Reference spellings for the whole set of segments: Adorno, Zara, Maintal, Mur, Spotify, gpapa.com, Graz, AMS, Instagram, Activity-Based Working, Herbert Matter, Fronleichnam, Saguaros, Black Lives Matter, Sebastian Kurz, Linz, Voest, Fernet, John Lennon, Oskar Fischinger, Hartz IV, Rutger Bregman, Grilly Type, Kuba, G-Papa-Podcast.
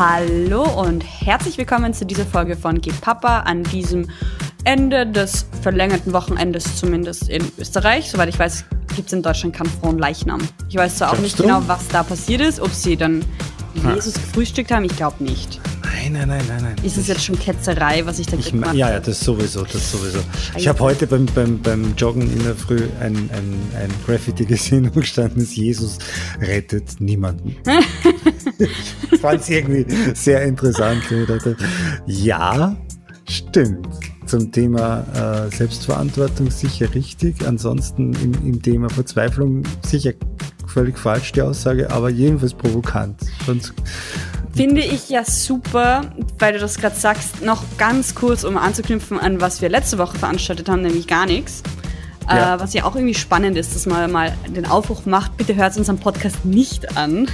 Hallo und herzlich willkommen zu dieser Folge von G-Papa an diesem Ende des verlängerten Wochenendes, zumindest in Österreich. Soweit ich weiß, gibt es in Deutschland keinen Fronleichnam. Ich weiß zwar auch nicht genau, was da passiert ist, ob sie dann Jesus gefrühstückt haben, ich glaube nicht. Nein. Ist es jetzt schon Ketzerei, was ich da gemacht habe? Ja, das sowieso. Scheiße. Ich habe heute beim Joggen in der Früh ein Graffiti gesehen, wo gestanden ist, Jesus rettet niemanden. Ich fand es irgendwie sehr interessant. Ja, stimmt. Zum Thema Selbstverantwortung sicher richtig. Ansonsten im Thema Verzweiflung sicher völlig falsch, die Aussage, aber jedenfalls provokant. Sonst finde ich ja super, weil du das gerade sagst, noch ganz kurz, um anzuknüpfen an was wir letzte Woche veranstaltet haben, nämlich gar nichts. Ja. Was ja auch irgendwie spannend ist, dass man mal den Aufruf macht, bitte hört unseren Podcast nicht an.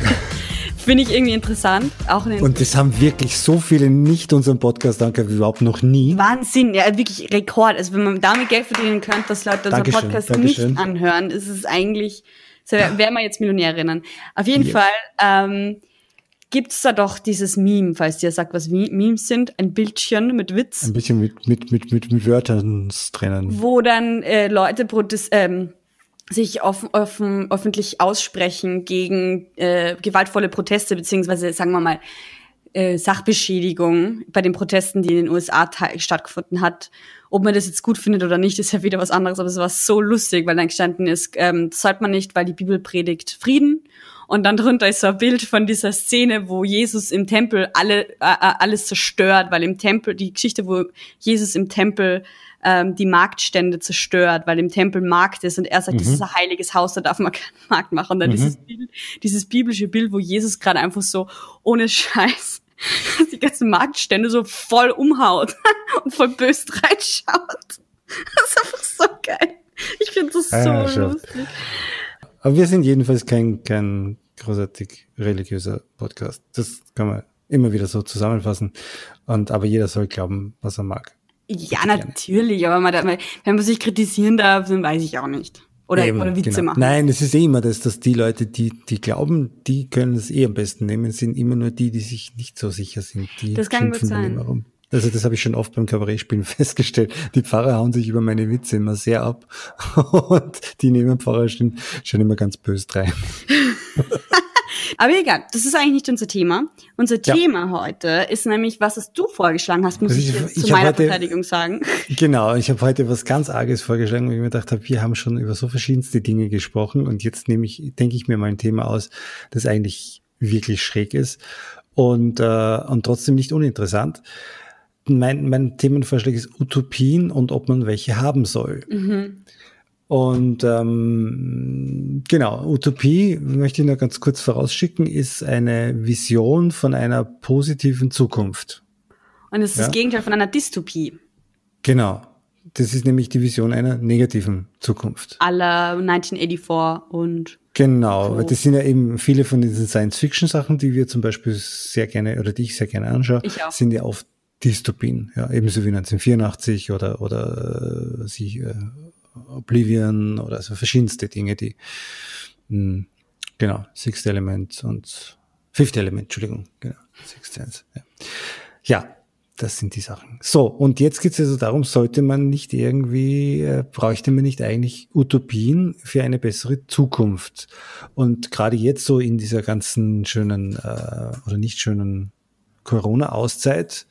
Finde ich irgendwie interessant. Und das haben wirklich so viele nicht unseren Podcast angehört, wie überhaupt noch nie. Wahnsinn, ja, wirklich Rekord. Also wenn man damit Geld verdienen könnte, dass Leute unseren Podcast nicht anhören, ist es eigentlich, so wären wir jetzt Millionärinnen. Auf jeden Fall, gibt es da doch dieses Meme, falls ihr sagt, was Memes sind, ein Bildchen mit Witz. Ein bisschen mit Wörtern drinnen. Wo dann Leute sich öffentlich aussprechen gegen gewaltvolle Proteste, beziehungsweise, sagen wir mal, Sachbeschädigung bei den Protesten, die in den USA stattgefunden hat. Ob man das jetzt gut findet oder nicht, ist ja wieder was anderes, aber es war so lustig, weil dann gestanden ist, das sollte man nicht, weil die Bibel predigt Frieden. Und dann drunter ist so ein Bild von dieser Szene, wo Jesus im Tempel alles zerstört, weil im Tempel, die Geschichte, wo Jesus im Tempel die Marktstände zerstört, weil im Tempel Markt ist und er sagt, das ist ein heiliges Haus, da darf man keinen Markt machen. Und dann dieses biblische Bild, wo Jesus gerade einfach so ohne Scheiß die ganzen Marktstände so voll umhaut und voll böse reinschaut. Das ist einfach so geil. Ich finde das so lustig. Aber wir sind jedenfalls kein großartig religiöser Podcast. Das kann man immer wieder so zusammenfassen. Aber jeder soll glauben, was er mag. Ja, natürlich. Aber wenn man sich kritisieren darf, dann weiß ich auch nicht. Oder Witze machen. Nein, es ist immer das, dass die Leute, die glauben, die können es am besten nehmen. Es sind immer nur die sich nicht so sicher sind. Die das kann gut sein. Rum. Also das habe ich schon oft beim Kabarettspielen festgestellt. Die Pfarrer hauen sich über meine Witze immer sehr ab und die Nebenpfarrer stehen schon immer ganz böse rein. Aber egal, das ist eigentlich nicht unser Thema. Unser Thema heute ist nämlich, was du vorgeschlagen hast, muss ich zu meiner Verteidigung sagen. Genau, ich habe heute was ganz Arges vorgeschlagen, weil ich mir gedacht habe, wir haben schon über so verschiedenste Dinge gesprochen und jetzt denke ich mir mal ein Thema aus, das eigentlich wirklich schräg ist und trotzdem nicht uninteressant. Mein Themenvorschlag ist Utopien und ob man welche haben soll. Mhm. Und genau, Utopie, möchte ich nur ganz kurz vorausschicken, ist eine Vision von einer positiven Zukunft. Und das ist das Gegenteil von einer Dystopie. Genau, das ist nämlich die Vision einer negativen Zukunft. À la 1984 und... Genau, weil das sind ja eben viele von diesen Science-Fiction-Sachen, die wir zum Beispiel sehr gerne, oder die ich sehr gerne anschaue, sind ja oft Dystopien, ja, ebenso wie 1984 oder Oblivion oder so verschiedenste Dinge, die Sixth Element und Fifth Element, Sixth Sense. Ja, das sind die Sachen. So, und jetzt geht's also darum, bräuchte man nicht eigentlich Utopien für eine bessere Zukunft? Und gerade jetzt so in dieser ganzen schönen oder nicht schönen Corona-Auszeit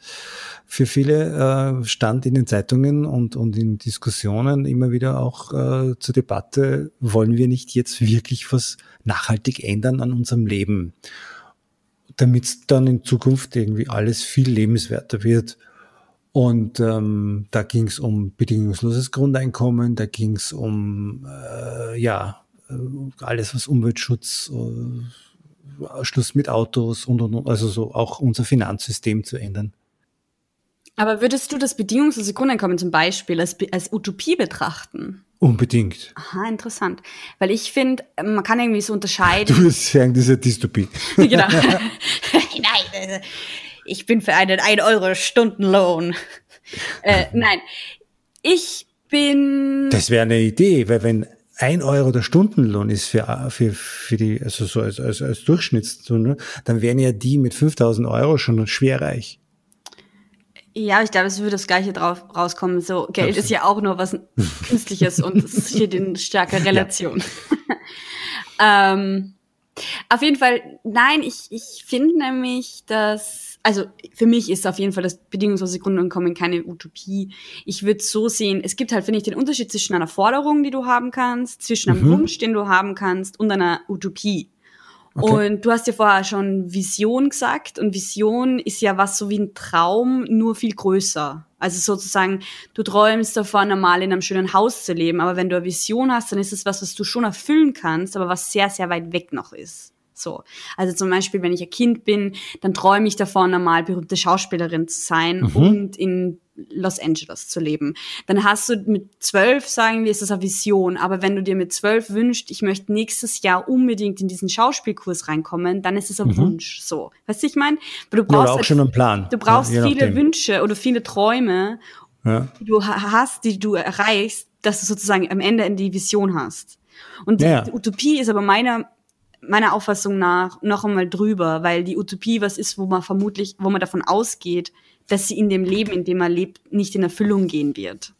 für viele stand in den Zeitungen und in Diskussionen immer wieder auch zur Debatte, wollen wir nicht jetzt wirklich was nachhaltig ändern an unserem Leben, damit es dann in Zukunft irgendwie alles viel lebenswerter wird. Und da ging es um bedingungsloses Grundeinkommen, da ging es um alles, was Umweltschutz, Schluss mit Autos und, also so auch unser Finanzsystem zu ändern. Aber würdest du das bedingungslose Grundeinkommen zum Beispiel als Utopie betrachten? Unbedingt. Aha, interessant. Weil ich finde, man kann irgendwie so unterscheiden. Du wirst sagen, das ist eine Dystopie. Genau. Nein, ich bin für einen 1-Euro-Stundenlohn. Nein, ich bin... Das wäre eine Idee, weil wenn 1 € der Stundenlohn ist für die, also so als Durchschnittslohn, dann wären ja die mit 5.000 € schon schwer reich. Ja, ich glaube, es würde das Gleiche drauf rauskommen. So, Geld ist ja auch nur was Künstliches und es steht in starker Relation. Ja. Auf jeden Fall, nein, ich finde nämlich, dass, also für mich ist auf jeden Fall das bedingungslose Grundeinkommen keine Utopie. Ich würde so sehen, es gibt halt, finde ich, den Unterschied zwischen einer Forderung, die du haben kannst, zwischen einem Wunsch, den du haben kannst, und einer Utopie. Okay. Und du hast ja vorher schon Vision gesagt, und Vision ist ja was so wie ein Traum, nur viel größer. Also sozusagen, du träumst davon, normal in einem schönen Haus zu leben, aber wenn du eine Vision hast, dann ist es was du schon erfüllen kannst, aber was sehr, sehr weit weg noch ist. So. Also zum Beispiel, wenn ich ein Kind bin, dann träume ich davon, normal berühmte Schauspielerin zu sein und in Los Angeles zu leben. Dann hast du mit 12, sagen wir, ist das eine Vision, aber wenn du dir mit 12 wünschst, ich möchte nächstes Jahr unbedingt in diesen Schauspielkurs reinkommen, dann ist es ein Wunsch, so. Weißt du, ich meine? Du brauchst auch schon einen Plan. Du brauchst viele Wünsche oder viele Träume, die du hast, die du erreichst, dass du sozusagen am Ende die Vision hast. Und die Utopie ist aber meiner Auffassung nach noch einmal drüber, weil die Utopie was ist, wo man davon ausgeht, dass sie in dem Leben, in dem man lebt, nicht in Erfüllung gehen wird.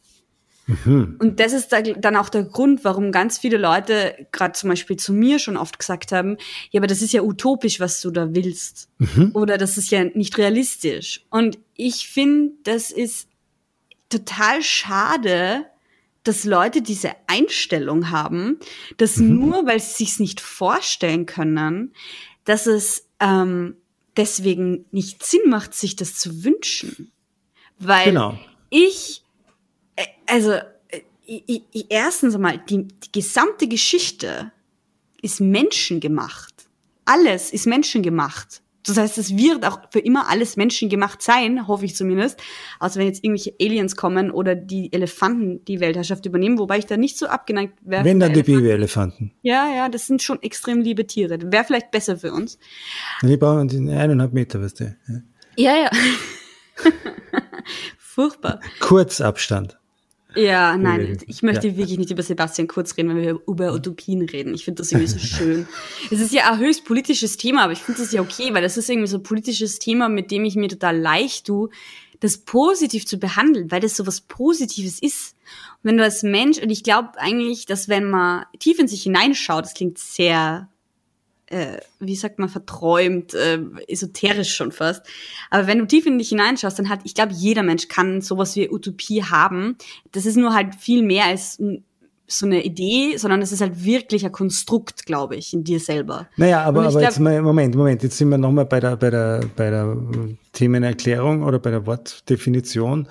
Mhm. Und das ist dann auch der Grund, warum ganz viele Leute, gerade zum Beispiel zu mir schon oft gesagt haben, ja, aber das ist ja utopisch, was du da willst. Mhm. Oder das ist ja nicht realistisch. Und ich finde, das ist total schade, dass Leute diese Einstellung haben, dass nur, weil sie sich's nicht vorstellen können, dass es deswegen nicht Sinn macht, sich das zu wünschen. Weil ich erstens einmal, die gesamte Geschichte ist menschengemacht. Alles ist menschengemacht. Das heißt, es wird auch für immer alles menschengemacht sein, hoffe ich zumindest. Also wenn jetzt irgendwelche Aliens kommen oder die Elefanten die Weltherrschaft übernehmen, wobei ich da nicht so abgeneigt wäre. Wenn dann die Baby-Elefanten. Ja, das sind schon extrem liebe Tiere. Wäre vielleicht besser für uns. Die brauchen 1,5 Meter, weißt du. Ja. Furchtbar. Kurzabstand. Ja, nein, ich möchte wirklich nicht über Sebastian Kurz reden, wenn wir über Utopien reden. Ich finde das irgendwie so schön. Es ist ja ein höchst politisches Thema, aber ich finde das ja okay, weil das ist irgendwie so ein politisches Thema, mit dem ich mir total leicht tue, das positiv zu behandeln, weil das so was Positives ist. Und wenn du als Mensch, und ich glaube eigentlich, dass wenn man tief in sich hineinschaut, das klingt sehr, wie sagt man, verträumt, esoterisch schon fast. Aber wenn du tief in dich hineinschaust, dann ich glaube, jeder Mensch kann sowas wie Utopie haben. Das ist nur halt viel mehr als so eine Idee, sondern es ist halt wirklich ein Konstrukt, glaube ich, in dir selber. Naja, aber jetzt mal, Moment, jetzt sind wir nochmal bei der Themenerklärung oder bei der Wortdefinition.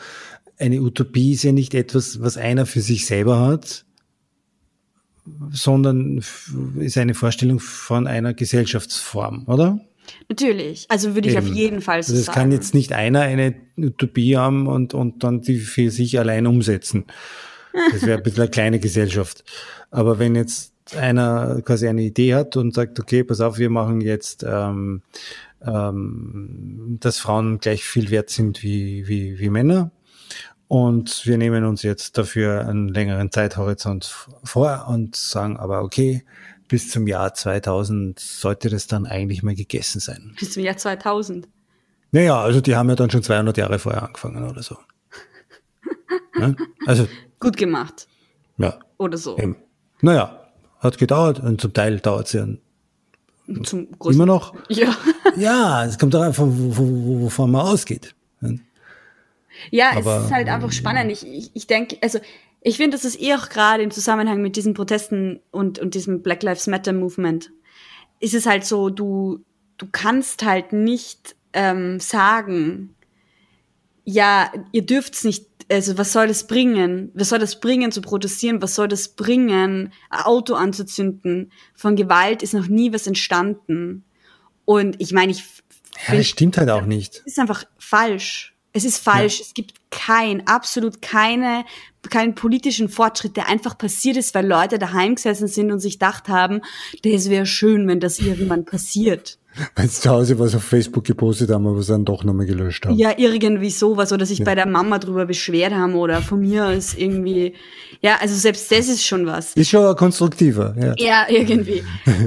Eine Utopie ist ja nicht etwas, was einer für sich selber hat, sondern ist eine Vorstellung von einer Gesellschaftsform, oder? Natürlich, also würde ich auf jeden Fall so sagen. Also es kann jetzt nicht einer eine Utopie haben und dann die für sich allein umsetzen. Das wäre ein bisschen eine kleine Gesellschaft. Aber wenn jetzt einer quasi eine Idee hat und sagt, okay, pass auf, wir machen jetzt dass Frauen gleich viel wert sind wie Männer, und wir nehmen uns jetzt dafür einen längeren Zeithorizont vor und sagen, aber okay, bis zum Jahr 2000 sollte das dann eigentlich mal gegessen sein. Bis zum Jahr 2000? Naja, also die haben ja dann schon 200 Jahre vorher angefangen oder so. Ja? Also gut gemacht. Ja. Oder so. Eben. Naja, hat gedauert und zum Teil dauert es ja immer noch. Ja. Ja, es kommt darauf an, wovon man ausgeht. Ja, aber es ist halt einfach spannend. Ich denke, also ich finde, das ist auch gerade im Zusammenhang mit diesen Protesten und diesem Black Lives Matter Movement, ist es halt so, du kannst halt nicht sagen, ja, ihr dürft's nicht, also was soll das bringen? Was soll das bringen, zu protestieren? Was soll das bringen, ein Auto anzuzünden? Von Gewalt ist noch nie was entstanden. Und ich meine, das stimmt halt auch nicht. Das ist einfach falsch. Es ist falsch, ja. Es gibt keinen politischen Fortschritt, der einfach passiert ist, weil Leute daheim gesessen sind und sich gedacht haben, das wäre schön, wenn das irgendwann passiert. Weil sie zu Hause was auf Facebook gepostet haben, aber es dann doch nochmal gelöscht haben. Ja, irgendwie sowas, oder sich bei der Mama drüber beschwert haben, oder von mir aus irgendwie, ja, also selbst das ist schon was. Ist schon konstruktiver, ja. Ja, irgendwie.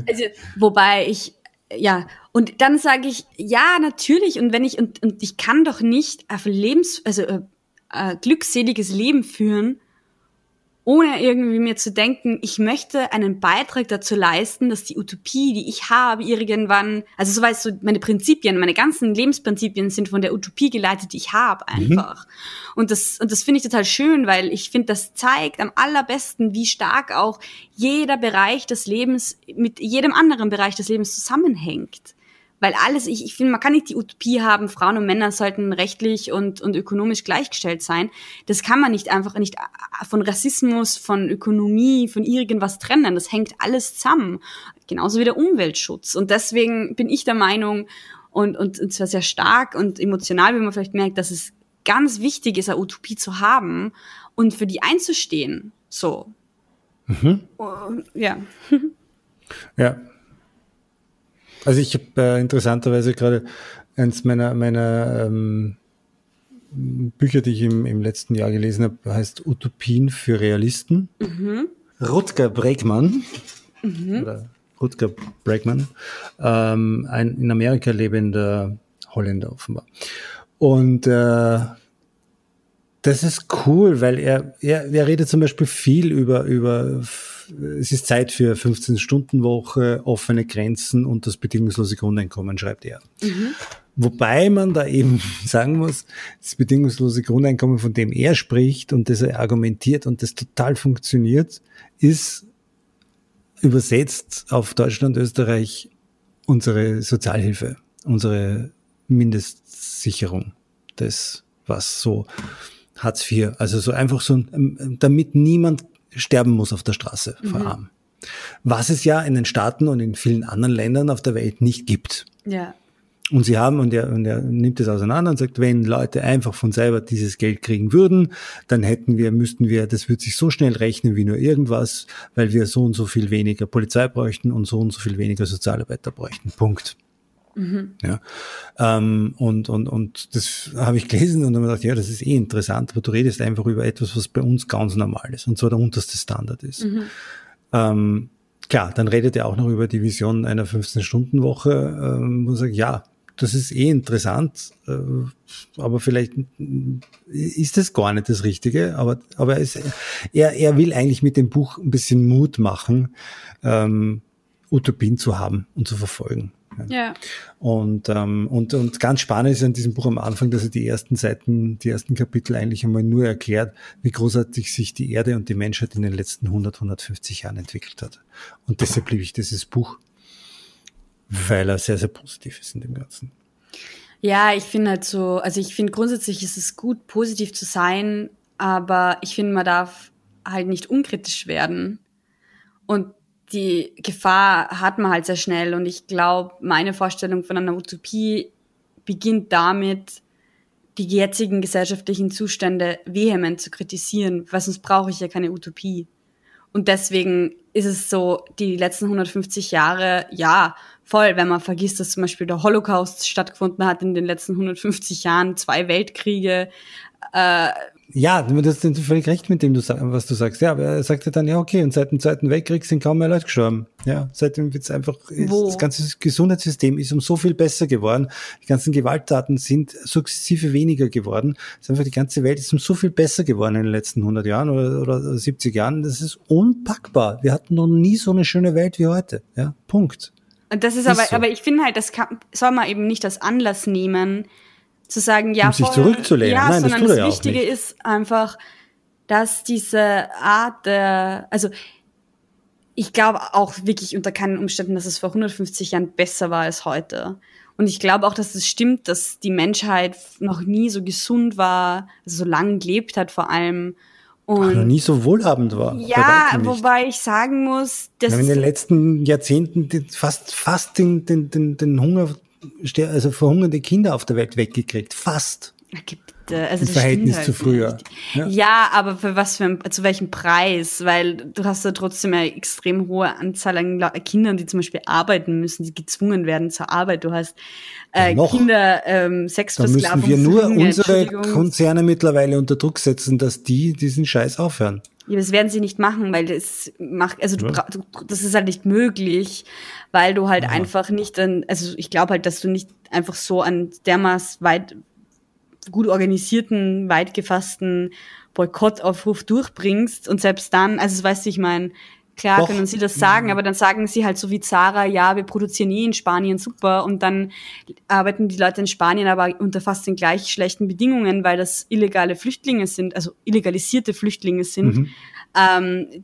Also, wobei ich, ja, und dann sage ich, ja, natürlich, und wenn ich, und ich kann doch nicht auf glückseliges Leben führen, ohne irgendwie mir zu denken, ich möchte einen Beitrag dazu leisten, dass die Utopie, die ich habe, irgendwann, also so weißt du, meine Prinzipien, meine ganzen Lebensprinzipien sind von der Utopie geleitet, die ich habe einfach. Mhm. Und das finde ich total schön, weil ich finde, das zeigt am allerbesten, wie stark auch jeder Bereich des Lebens mit jedem anderen Bereich des Lebens zusammenhängt. Weil alles, ich finde, man kann nicht die Utopie haben, Frauen und Männer sollten rechtlich und ökonomisch gleichgestellt sein. Das kann man nicht einfach nicht von Rassismus, von Ökonomie, von irgendwas trennen. Das hängt alles zusammen. Genauso wie der Umweltschutz. Und deswegen bin ich der Meinung, und zwar sehr stark und emotional, wie man vielleicht merkt, dass es ganz wichtig ist, eine Utopie zu haben und für die einzustehen. So. Mhm. Ja. Ja. Also ich habe interessanterweise gerade eins meiner Bücher, die ich im letzten Jahr gelesen habe, heißt Utopien für Realisten. Mhm. Rutger Bregman, ein in Amerika lebender Holländer offenbar. Und das ist cool, weil er redet zum Beispiel viel über es ist Zeit für 15-Stunden-Woche, offene Grenzen und das bedingungslose Grundeinkommen, schreibt er. Mhm. Wobei man da eben sagen muss, das bedingungslose Grundeinkommen, von dem er spricht und das er argumentiert und das total funktioniert, ist übersetzt auf Deutschland, Österreich unsere Sozialhilfe, unsere Mindestsicherung, das was so Hartz IV, also so einfach so, damit niemand sterben muss auf der Straße vor Arm. Was es ja in den Staaten und in vielen anderen Ländern auf der Welt nicht gibt. Ja. Und sie haben, und er nimmt das auseinander und sagt, wenn Leute einfach von selber dieses Geld kriegen würden, dann müssten wir, das würde sich so schnell rechnen wie nur irgendwas, weil wir so und so viel weniger Polizei bräuchten und so viel weniger Sozialarbeiter bräuchten. Punkt. Mhm. Ja. Und das habe ich gelesen und dann habe ich gedacht, ja, das ist eh interessant, aber du redest einfach über etwas, was bei uns ganz normal ist und zwar der unterste Standard ist. Mhm. Klar, dann redet er auch noch über die Vision einer 15-Stunden-Woche, wo er sagt, ja, das ist eh interessant, aber vielleicht ist das gar nicht das Richtige, aber er will eigentlich mit dem Buch ein bisschen Mut machen, Utopien zu haben und zu verfolgen. Ja. Und ganz spannend ist an diesem Buch am Anfang, dass er die ersten Seiten, die ersten Kapitel eigentlich einmal nur erklärt, wie großartig sich die Erde und die Menschheit in den letzten 100, 150 Jahren entwickelt hat. Und deshalb liebe ich dieses Buch, weil er sehr, sehr positiv ist in dem Ganzen. Ja, ich finde halt so, also ich finde grundsätzlich ist es gut, positiv zu sein, aber ich finde, man darf halt nicht unkritisch werden. Und die Gefahr hat man halt sehr schnell und ich glaube, meine Vorstellung von einer Utopie beginnt damit, die jetzigen gesellschaftlichen Zustände vehement zu kritisieren, weil sonst brauche ich ja keine Utopie. Und deswegen ist es so, die letzten 150 Jahre, ja, voll, wenn man vergisst, dass zum Beispiel der Holocaust stattgefunden hat in den letzten 150 Jahren, 2 Weltkriege, ja, das ist völlig recht mit dem, was du sagst. Ja, aber er sagte dann, ja, okay, und seit dem Zweiten Weltkrieg sind kaum mehr Leute gestorben. Ja, seitdem wird's einfach, das ganze Gesundheitssystem ist um so viel besser geworden. Die ganzen Gewalttaten sind sukzessive weniger geworden. Es ist einfach, die ganze Welt ist um so viel besser geworden in den letzten 100 Jahren oder 70 Jahren. Das ist unpackbar. Wir hatten noch nie so eine schöne Welt wie heute. Ja, Punkt. Und das ist aber so. Aber ich finde halt, das soll man eben nicht als Anlass nehmen, zu sagen, ja, um sich zurückzulehnen. Ja, nein, sondern das Wichtige ist einfach, dass diese Art der, also ich glaube auch wirklich unter keinen Umständen, dass es vor 150 Jahren besser war als heute. Und ich glaube auch, dass es stimmt, dass die Menschheit noch nie so gesund war, also so lange gelebt hat vor allem. Und noch nie so wohlhabend war. Ja, wobei ich sagen muss, dass in den letzten Jahrzehnten fast den Hunger, also verhungernde Kinder auf der Welt weggekriegt. Fast. Also im Verhältnis halt zu früher. Ja. Ja, aber zu welchem Preis? Weil du hast ja trotzdem eine extrem hohe Anzahl an Kindern, die zum Beispiel arbeiten müssen, die gezwungen werden zur Arbeit. Du hast Kinder, Sexversklavung. Da müssen wir nur unsere Konzerne mittlerweile unter Druck setzen, dass die diesen Scheiß aufhören. Ja, das werden sie nicht machen, weil das ist halt nicht möglich, weil du halt einfach nicht ich glaube halt, dass du nicht einfach so an dermaßen gut organisierten, weit gefassten Boykottaufruf durchbringst und selbst dann, also weißt du, ich meine, klar doch, können sie das sagen, aber dann sagen sie halt so wie Zara, ja, wir produzieren in Spanien super und dann arbeiten die Leute in Spanien aber unter fast den gleich schlechten Bedingungen, weil das illegale Flüchtlinge sind, also illegalisierte Flüchtlinge sind,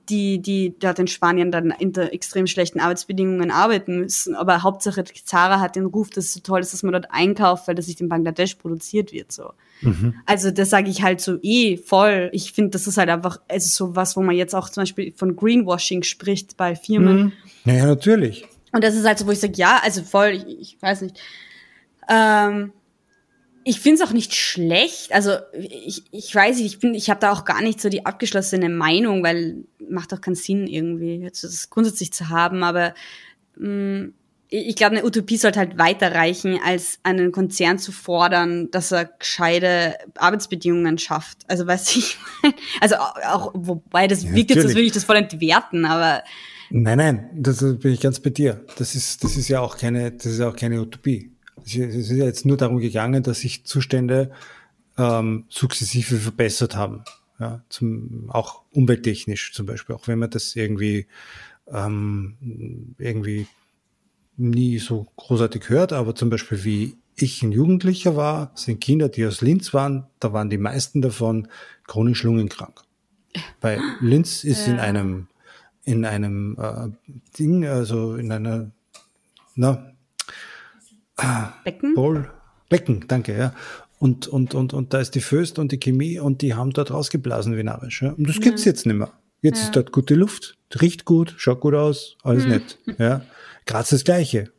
die dort in Spanien dann unter extrem schlechten Arbeitsbedingungen arbeiten müssen, aber Hauptsache Zara hat den Ruf, dass es so toll ist, dass man dort einkauft, weil das nicht in Bangladesch produziert wird, so. Also das sage ich halt so voll. Ich finde, das ist halt einfach so was, wo man jetzt auch zum Beispiel von Greenwashing spricht bei Firmen. Naja, natürlich. Und das ist halt so, wo ich sage, ja, also voll, ich weiß nicht. Ich finde es auch nicht schlecht. Also ich weiß nicht, ich habe da auch gar nicht so die abgeschlossene Meinung, weil macht doch keinen Sinn irgendwie, jetzt das grundsätzlich zu haben, aber ich glaube, eine Utopie sollte halt weiterreichen, als einen Konzern zu fordern, dass er gescheite Arbeitsbedingungen schafft. Also, weißt du, ich meine, also auch, wobei das wirkt jetzt, als würde ich das voll entwerten, aber. Nein, das bin ich ganz bei dir. Das ist ja auch keine Utopie. Es ist ja jetzt nur darum gegangen, dass sich Zustände, sukzessive verbessert haben. Ja, auch umwelttechnisch zum Beispiel, auch wenn man das irgendwie nie so großartig hört, aber zum Beispiel wie ich ein Jugendlicher war, sind Kinder, die aus Linz waren, da waren die meisten davon chronisch lungenkrank. Weil Linz ist in einem Ding, also in einer Becken? Becken, danke, ja. Und da ist die Voest und die Chemie und die haben dort rausgeblasen wie narrisch. Ja? Und das gibt's jetzt nicht mehr. Jetzt ist dort gute Luft, riecht gut, schaut gut aus, alles nett, ja. Graz das Gleiche.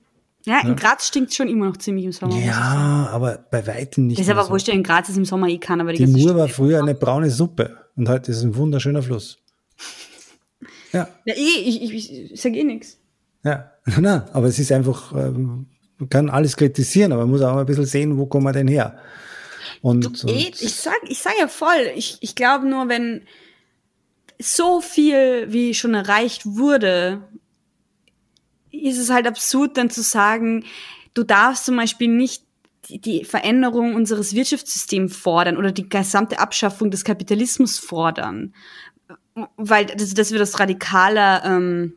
Ja, in Graz stinkt schon immer noch ziemlich im Sommer. Ja, aber bei weitem nicht. Das ist aber wurscht, in Graz ist im Sommer kann. Aber die Mur war früher eine braune Suppe und heute ist es ein wunderschöner Fluss. Ja. Ja, ich sage nichts. Ja, nein, aber es ist einfach, man kann alles kritisieren, aber man muss auch mal ein bisschen sehen, wo kommen wir denn her. Ich sag ja voll, ich glaube nur, wenn so viel, wie schon erreicht wurde, ist es halt absurd, dann zu sagen, du darfst zum Beispiel nicht die Veränderung unseres Wirtschaftssystems fordern oder die gesamte Abschaffung des Kapitalismus fordern, weil das wird als radikal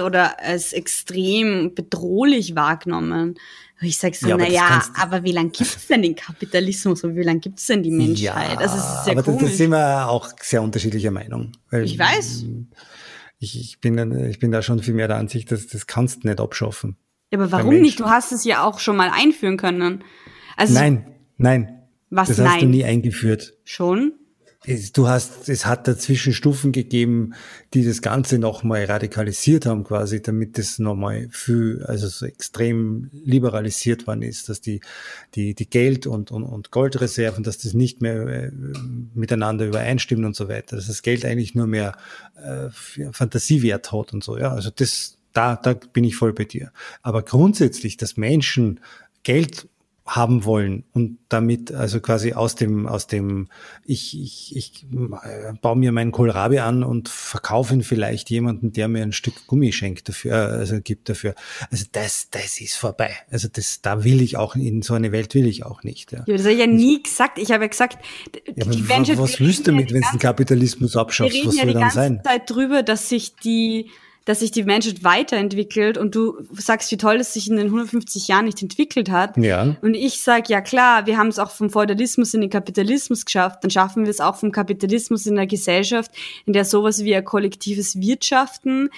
oder als extrem bedrohlich wahrgenommen. Ich sage so, aber wie lange gibt's denn den Kapitalismus und wie lange gibt's denn die Menschheit? Ja, also es ist sehr komisch. Da sind wir auch sehr unterschiedlicher Meinung. Weil, ich weiß. Ich bin da schon viel mehr der Ansicht, dass das kannst du nicht abschaffen. Ja, aber warum nicht? Du hast es ja auch schon mal einführen können. Also nein. Was das nein? Das hast du nie eingeführt. Schon? Es hat dazwischen Stufen gegeben, die das Ganze nochmal radikalisiert haben quasi, damit das nochmal so extrem liberalisiert worden ist, dass die Geld- und Goldreserven, dass das nicht mehr miteinander übereinstimmen und so weiter, dass das Geld eigentlich nur mehr Fantasiewert hat und so, ja. Also da bin ich voll bei dir. Aber grundsätzlich, dass Menschen Geld haben wollen und damit also quasi aus dem ich baue mir meinen Kohlrabi an und verkaufe ihn vielleicht jemanden, der mir ein Stück Gummi schenkt dafür, gibt dafür. Also das ist vorbei. Also da will ich auch, in so eine Welt will ich auch nicht. Ja, ja, das habe ich ja nie gesagt. Ich habe ja gesagt, die Venture. Was willst du damit, wenn du den Kapitalismus abschaffst? Was soll dann sein? Wir reden ja die ganze Zeit drüber, dass sich die Menschheit weiterentwickelt und du sagst, wie toll es sich in den 150 Jahren nicht entwickelt hat. Ja. Und ich sag, ja klar, wir haben es auch vom Feudalismus in den Kapitalismus geschafft, dann schaffen wir es auch vom Kapitalismus in einer Gesellschaft, in der sowas wie ein kollektives Wirtschaften,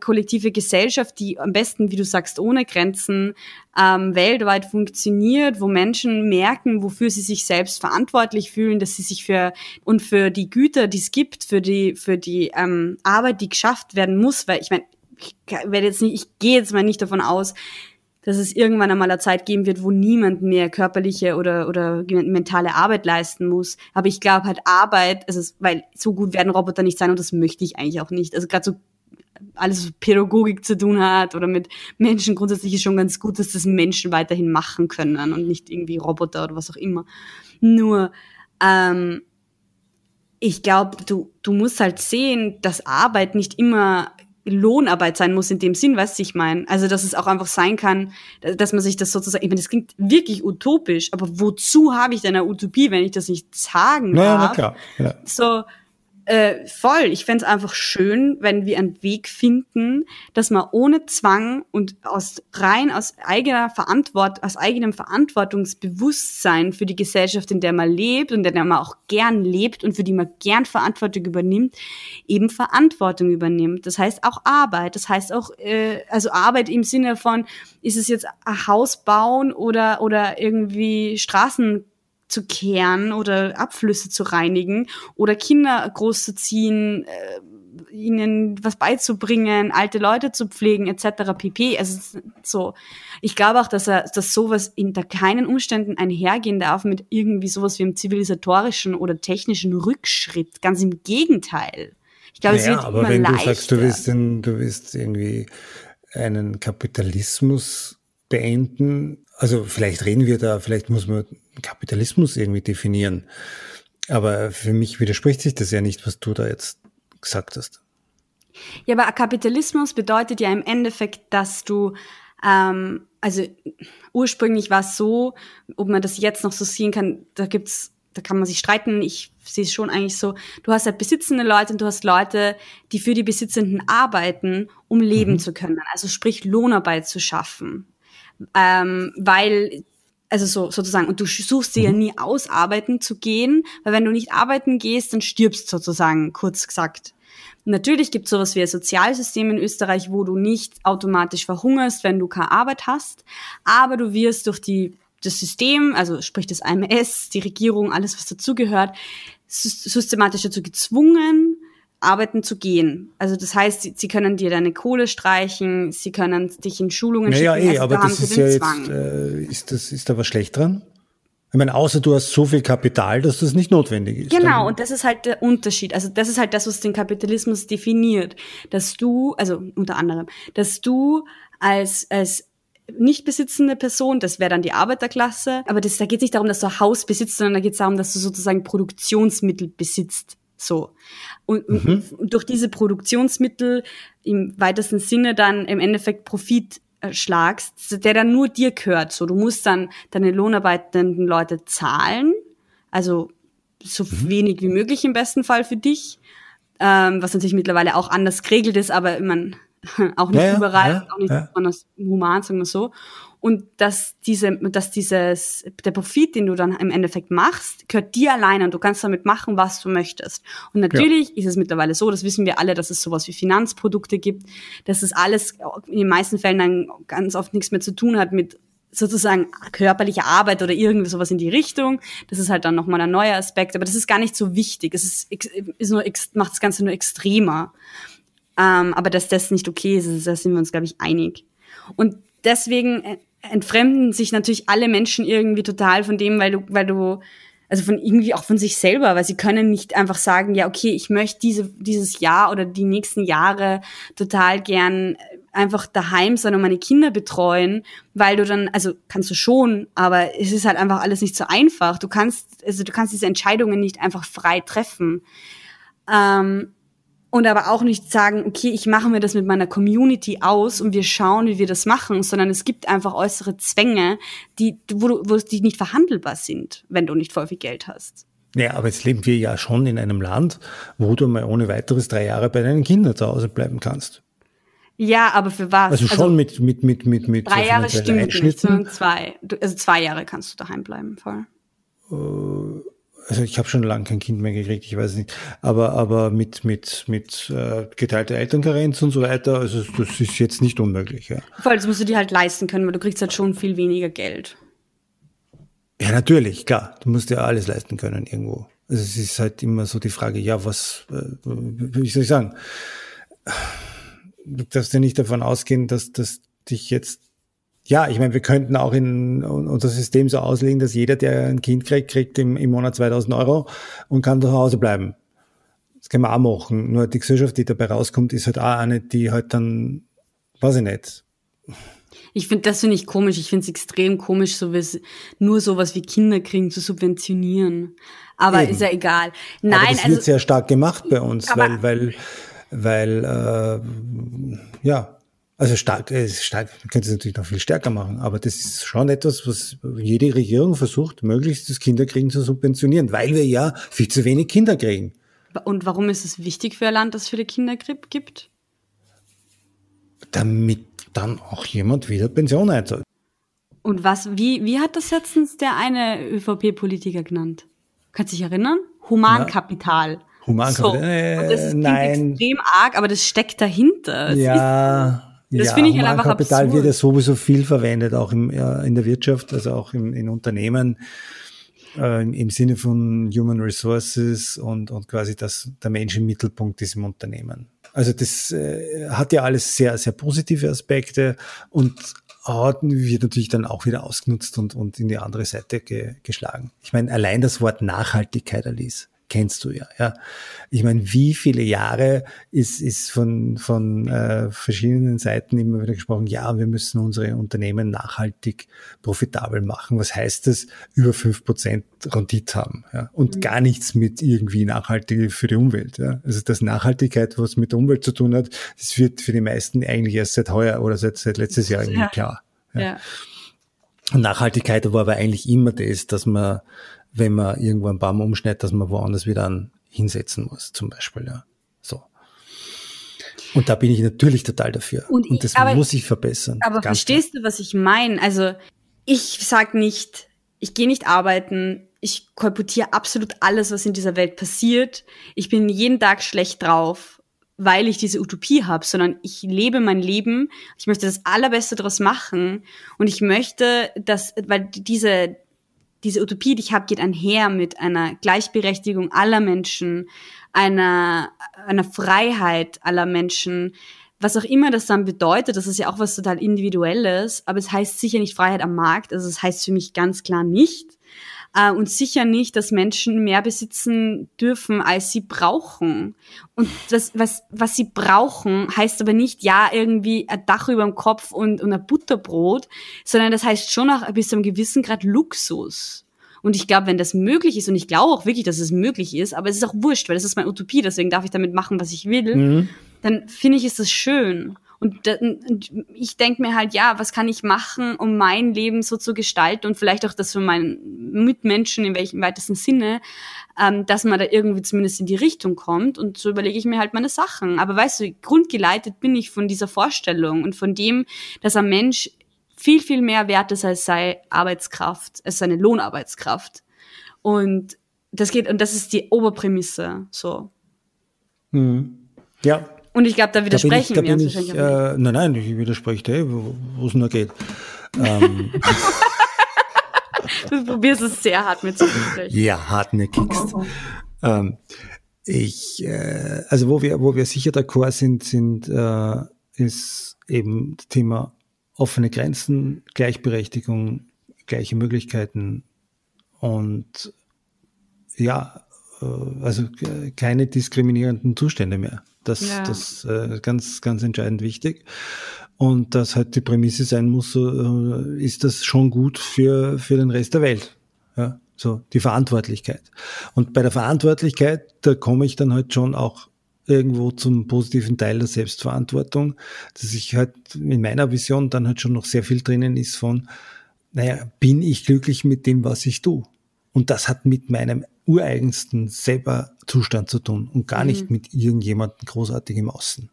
kollektive Gesellschaft, die am besten, wie du sagst, ohne Grenzen weltweit funktioniert, wo Menschen merken, wofür sie sich selbst verantwortlich fühlen, dass sie sich für die Güter, die es gibt, für die Arbeit, die geschafft werden muss, weil ich meine, ich gehe jetzt mal nicht davon aus, dass es irgendwann einmal eine Zeit geben wird, wo niemand mehr körperliche oder mentale Arbeit leisten muss. Aber ich glaube halt Arbeit, also weil so gut werden Roboter nicht sein und das möchte ich eigentlich auch nicht. Also gerade so alles, was Pädagogik zu tun hat oder mit Menschen grundsätzlich ist schon ganz gut, dass das Menschen weiterhin machen können und nicht irgendwie Roboter oder was auch immer. Nur, ich glaube, du musst halt sehen, dass Arbeit nicht immer Lohnarbeit sein muss in dem Sinn, weißt du, ich meine. Also, dass es auch einfach sein kann, dass man sich das sozusagen, ich meine, das klingt wirklich utopisch, aber wozu habe ich denn eine Utopie, wenn ich das nicht sagen darf? Ja, na klar. Ja. So, voll. Ich fände es einfach schön, wenn wir einen Weg finden, dass man ohne Zwang und aus eigenem Verantwortungsbewusstsein für die Gesellschaft, in der man lebt und in der man auch gern lebt und für die man gern Verantwortung übernimmt, eben Verantwortung übernimmt. Das heißt auch Arbeit. Das heißt auch, also Arbeit im Sinne von, ist es jetzt ein Haus bauen oder irgendwie Straßen zu kehren oder Abflüsse zu reinigen oder Kinder großzuziehen, ihnen was beizubringen, alte Leute zu pflegen etc. pp. Also so, ich glaube auch, dass sowas unter keinen Umständen einhergehen darf mit irgendwie sowas wie einem zivilisatorischen oder technischen Rückschritt. Ganz im Gegenteil. Ich glaube, es wird immer leichter. Aber wenn du sagst, du willst irgendwie einen Kapitalismus beenden, also vielleicht muss man Kapitalismus irgendwie definieren. Aber für mich widerspricht sich das ja nicht, was du da jetzt gesagt hast. Ja, aber Kapitalismus bedeutet ja im Endeffekt, dass du, also ursprünglich war es so, ob man das jetzt noch so sehen kann, da kann man sich streiten, ich sehe es schon eigentlich so, du hast halt besitzende Leute und du hast Leute, die für die Besitzenden arbeiten, um leben zu können. Also sprich Lohnarbeit zu schaffen. Weil also so sozusagen, und du suchst dir ja nie aus, arbeiten zu gehen, weil wenn du nicht arbeiten gehst, dann stirbst sozusagen, kurz gesagt. Natürlich gibt es sowas wie ein Sozialsystem in Österreich, wo du nicht automatisch verhungerst, wenn du keine Arbeit hast, aber du wirst durch das System, also sprich das AMS, die Regierung, alles was dazugehört, systematisch dazu gezwungen, arbeiten zu gehen. Also das heißt, sie können dir deine Kohle streichen, sie können dich in Schulungen schicken. Also aber das ist ja jetzt, ist da was schlecht dran? Ich meine, außer du hast so viel Kapital, dass das nicht notwendig ist. Genau, und das ist halt der Unterschied. Also das ist halt das, was den Kapitalismus definiert. Dass du, also unter anderem, dass du als nicht besitzende Person, das wäre dann die Arbeiterklasse, aber da geht es nicht darum, dass du ein Haus besitzt, sondern da geht es darum, dass du sozusagen Produktionsmittel besitzt. So. Und durch diese Produktionsmittel im weitesten Sinne dann im Endeffekt Profit schlagst, der dann nur dir gehört. So, du musst dann deine lohnarbeitenden Leute zahlen, also so wenig wie möglich im besten Fall für dich, was natürlich mittlerweile auch anders geregelt ist, aber man auch nicht überall, auch nicht besonders human, sagen wir so. Und der Profit, den du dann im Endeffekt machst, gehört dir alleine und du kannst damit machen, was du möchtest. Und natürlich ist es mittlerweile so, das wissen wir alle, dass es sowas wie Finanzprodukte gibt, dass es alles in den meisten Fällen dann ganz oft nichts mehr zu tun hat mit sozusagen körperlicher Arbeit oder irgendwie sowas in die Richtung. Das ist halt dann nochmal ein neuer Aspekt, aber das ist gar nicht so wichtig. Es macht das Ganze nur extremer. Aber dass das nicht okay ist, da sind wir uns, glaube ich, einig. Und deswegen entfremden sich natürlich alle Menschen irgendwie total von dem, weil du, also von irgendwie auch von sich selber, weil sie können nicht einfach sagen, ja, okay, ich möchte dieses Jahr oder die nächsten Jahre total gern einfach daheim sein und meine Kinder betreuen, weil du dann, also kannst du schon, aber es ist halt einfach alles nicht so einfach. Du kannst diese Entscheidungen nicht einfach frei treffen. Und aber auch nicht sagen, okay, ich mache mir das mit meiner Community aus und wir schauen, wie wir das machen, sondern es gibt einfach äußere Zwänge, die nicht verhandelbar sind, wenn du nicht voll viel Geld hast. Ja, aber jetzt leben wir ja schon in einem Land, wo du mal ohne weiteres 3 Jahre bei deinen Kindern zu Hause bleiben kannst. Ja, aber für was? Also schon mit 3 Jahre stimmt nicht, sondern 2. Also 2 Jahre kannst du daheim bleiben, voll. Also ich habe schon lange kein Kind mehr gekriegt, ich weiß nicht, aber mit geteilter Elternkarenz und so weiter, also das ist jetzt nicht unmöglich, ja. Vor allem, das musst du dir halt leisten können, weil du kriegst halt schon viel weniger Geld. Ja, natürlich, klar, du musst dir alles leisten können irgendwo. Also es ist halt immer so die Frage, ja, was, wie soll ich sagen, du darfst ja nicht davon ausgehen, dass dich jetzt Ja, ich meine, wir könnten auch in unser System so auslegen, dass jeder, der ein Kind kriegt, im Monat 2.000 Euro und kann zu Hause bleiben. Das können wir auch machen. Nur die Gesellschaft, die dabei rauskommt, ist halt auch eine, die halt dann, weiß ich nicht. Das finde ich komisch. Ich finde es extrem komisch, nur sowas wie Kinder kriegen zu subventionieren. Aber eben. Ist ja egal. Nein, aber das wird sehr stark gemacht bei uns, weil also stark, man könnte es natürlich noch viel stärker machen, aber das ist schon etwas, was jede Regierung versucht, möglichst das Kinderkriegen zu subventionieren, weil wir ja viel zu wenig Kinder kriegen. Und warum ist es wichtig für ein Land, dass es viele Kinder gibt? Damit dann auch jemand wieder Pension einzahlt. Und wie hat das letztens der eine ÖVP-Politiker genannt? Kannst du dich erinnern? Humankapital. Ja. Humankapital, und das klingt extrem arg, aber das steckt dahinter. Das finde ich halt einfach absurd. Humankapital wird ja sowieso viel verwendet, auch in der Wirtschaft, also auch in Unternehmen, im Sinne von Human Resources und quasi, dass der Mensch im Mittelpunkt ist im Unternehmen. Also das hat ja alles sehr, sehr positive Aspekte und wird natürlich dann auch wieder ausgenutzt und in die andere Seite geschlagen. Ich meine, allein das Wort Nachhaltigkeit, Alice, kennst du ja. Ich meine, wie viele Jahre ist von verschiedenen Seiten immer wieder gesprochen, ja, wir müssen unsere Unternehmen nachhaltig profitabel machen. Was heißt das? Über 5% Rendite haben. Ja? Und gar nichts mit irgendwie nachhaltig für die Umwelt. Ja? Also das Nachhaltigkeit, was mit der Umwelt zu tun hat, das wird für die meisten eigentlich erst seit heuer oder seit letztes Jahr irgendwie klar. Ja. Ja. Und Nachhaltigkeit war aber eigentlich immer das, dass man, wenn man irgendwo einen Baum umschneidet, dass man woanders wieder einen hinsetzen muss, zum Beispiel, ja. So. Und da bin ich natürlich total dafür. Und das muss ich verbessern. Aber verstehst du, was ich meine? Also, ich sag nicht, ich gehe nicht arbeiten, ich kolportiere absolut alles, was in dieser Welt passiert. Ich bin jeden Tag schlecht drauf, weil ich diese Utopie habe, sondern ich lebe mein Leben, ich möchte das Allerbeste draus machen und ich möchte, weil diese Utopie, die ich habe, geht einher mit einer Gleichberechtigung aller Menschen, einer Freiheit aller Menschen, was auch immer das dann bedeutet. Das ist ja auch was total Individuelles, aber es heißt sicher nicht Freiheit am Markt, also es heißt für mich ganz klar nicht. Und sicher nicht, dass Menschen mehr besitzen dürfen, als sie brauchen. Und das, was sie brauchen, heißt aber nicht, ja, irgendwie ein Dach über dem Kopf und ein Butterbrot, sondern das heißt schon auch bis zu einem gewissen Grad Luxus. Und ich glaube, wenn das möglich ist, und ich glaube auch wirklich, dass es möglich ist, aber es ist auch wurscht, weil das ist meine Utopie, deswegen darf ich damit machen, was ich will, dann finde ich, ist das schön. Und ich denke mir halt, ja, was kann ich machen, um mein Leben so zu gestalten und vielleicht auch das für meinen Mitmenschen in welchem weitesten Sinne, dass man da irgendwie zumindest in die Richtung kommt und so überlege ich mir halt meine Sachen. Aber weißt du, grundgeleitet bin ich von dieser Vorstellung und von dem, dass ein Mensch viel, viel mehr wert ist als seine Arbeitskraft, als seine Lohnarbeitskraft. Und das ist die Oberprämisse, so. Mhm. Ja. Und ich glaube, da widersprechen wir uns wahrscheinlich auch nicht. Nein, ich widerspreche dir, wo es nur geht. Du probierst es sehr hart mit zu widersprechen. Ja, hartnäckigst. Also wo wir sicher d'accord ist eben das Thema offene Grenzen, Gleichberechtigung, gleiche Möglichkeiten und ja, also keine diskriminierenden Zustände mehr. Das ist ganz, ganz entscheidend wichtig. Und dass halt die Prämisse sein muss, so, ist das schon gut für den Rest der Welt. Ja, so, die Verantwortlichkeit. Und bei der Verantwortlichkeit, da komme ich dann halt schon auch irgendwo zum positiven Teil der Selbstverantwortung, dass ich halt in meiner Vision dann halt schon noch sehr viel drinnen ist von, bin ich glücklich mit dem, was ich tue? Und das hat mit meinem ureigensten selber Zustand zu tun und gar nicht mit irgendjemandem großartig im Außen.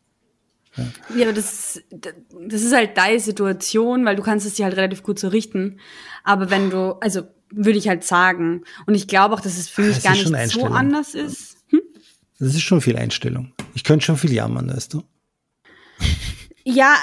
Ja, aber das ist halt deine Situation, weil du kannst es dir halt relativ gut so richten. Aber wenn du, also würde ich halt sagen, und ich glaube auch, dass es für mich gar nicht so anders ist. Das ist schon viel Einstellung. Ich könnte schon viel jammern, weißt du. Ja,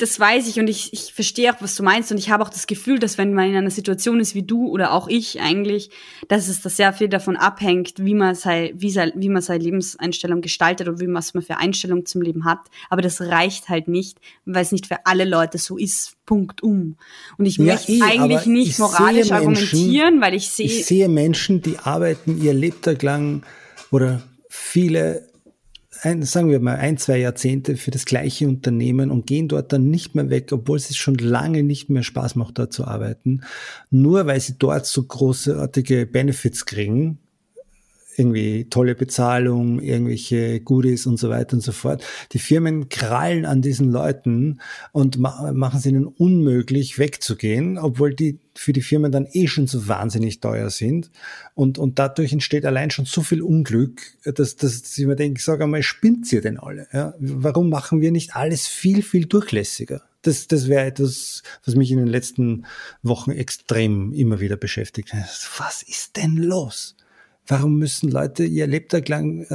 das weiß ich und ich verstehe auch, was du meinst und ich habe auch das Gefühl, dass wenn man in einer Situation ist wie du oder auch ich eigentlich, dass es das sehr viel davon abhängt, wie man seine Lebenseinstellung gestaltet und wie man für Einstellung zum Leben hat, aber das reicht halt nicht, weil es nicht für alle Leute so ist, Punkt um. Und ich möchte eigentlich nicht moralisch argumentieren, weil ich sehe... Ich sehe Menschen, die arbeiten ihr Lebtag lang oder viele... sagen wir mal, 1-2 Jahrzehnte für das gleiche Unternehmen und gehen dort dann nicht mehr weg, obwohl es schon lange nicht mehr Spaß macht, dort zu arbeiten, nur weil sie dort so großartige Benefits kriegen, irgendwie tolle Bezahlung, irgendwelche Goodies und so weiter und so fort. Die Firmen krallen an diesen Leuten und machen es ihnen unmöglich, wegzugehen, obwohl die für die Firmen dann schon so wahnsinnig teuer sind. Und dadurch entsteht allein schon so viel Unglück, dass ich mir denke, sag einmal, spinnt ihr denn alle? Ja? Warum machen wir nicht alles viel, viel durchlässiger? Das wäre etwas, was mich in den letzten Wochen extrem immer wieder beschäftigt hat. Was ist denn los? Warum müssen Leute ihr Lebtag lang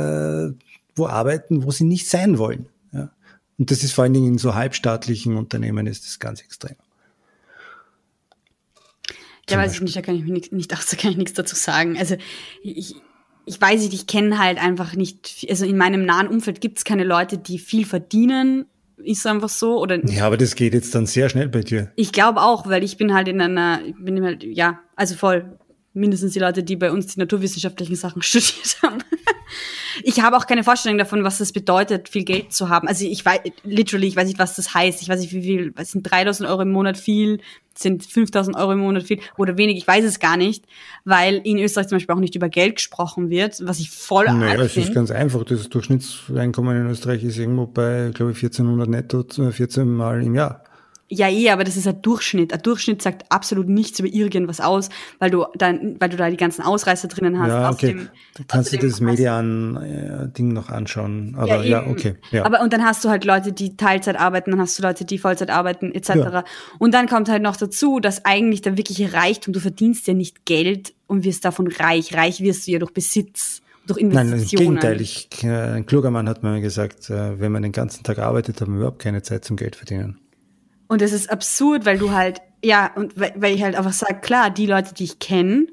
wo arbeiten, wo sie nicht sein wollen? Ja? Und das ist vor allen Dingen in so halbstaatlichen Unternehmen ist das ganz extrem. Ja, weiß ich nicht, da kann ich nichts dazu sagen. Also ich weiß nicht, ich kenne halt einfach nicht, also in meinem nahen Umfeld gibt es keine Leute, die viel verdienen, ist einfach so. Oder ja, aber das geht jetzt dann sehr schnell bei dir. Ich glaube auch, weil ich bin halt voll. Mindestens die Leute, die bei uns die naturwissenschaftlichen Sachen studiert haben. Ich habe auch keine Vorstellung davon, was das bedeutet, viel Geld zu haben. Also ich weiß nicht, was das heißt. Ich weiß nicht, wie viel, sind 3.000 Euro im Monat viel, sind 5.000 Euro im Monat viel oder wenig, ich weiß es gar nicht, weil in Österreich zum Beispiel auch nicht über Geld gesprochen wird, was ich voll arg finde. Naja, es ist ganz einfach, das Durchschnittseinkommen in Österreich ist irgendwo bei, glaube ich, 1.400 netto, 14 Mal im Jahr. Ja, aber das ist ein Durchschnitt. Ein Durchschnitt sagt absolut nichts über irgendwas aus, weil du da die ganzen Ausreißer drinnen hast. Ja, okay. Dann kannst du das Median-Ding noch anschauen. Aber ja, okay. Ja. Aber und dann hast du halt Leute, die Teilzeit arbeiten, dann hast du Leute, die Vollzeit arbeiten, etc. Ja. Und dann kommt halt noch dazu, dass eigentlich der wirkliche Reichtum, du verdienst ja nicht Geld und wirst davon reich. Reich wirst du ja durch Besitz. Durch Investitionen. Nein, im Gegenteil. Ein kluger Mann hat mir gesagt, wenn man den ganzen Tag arbeitet, haben wir überhaupt keine Zeit zum Geld verdienen. Und das ist absurd, weil du halt, weil ich halt einfach sage, klar, die Leute, die ich kenne,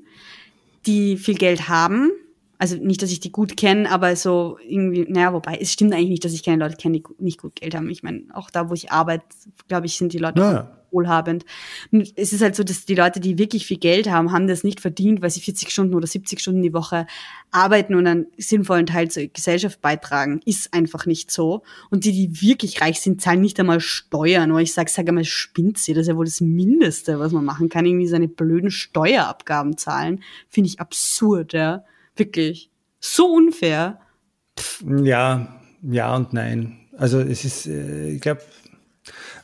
die viel Geld haben, also nicht, dass ich die gut kenne, aber so irgendwie, wobei, es stimmt eigentlich nicht, dass ich keine Leute kenne, die nicht gut Geld haben. Ich meine, auch da, wo ich arbeite, glaube ich, sind die Leute wohlhabend. Und es ist halt so, dass die Leute, die wirklich viel Geld haben, haben das nicht verdient, weil sie 40 Stunden oder 70 Stunden die Woche arbeiten und einen sinnvollen Teil zur Gesellschaft beitragen. Ist einfach nicht so. Und die, die wirklich reich sind, zahlen nicht einmal Steuern. Weil ich sag einmal, spinnt sie. Das ist ja wohl das Mindeste, was man machen kann. Irgendwie seine blöden Steuerabgaben zahlen. Finde ich absurd, ja. Wirklich. So unfair. Pff. Ja und nein. Also es ist, ich glaube,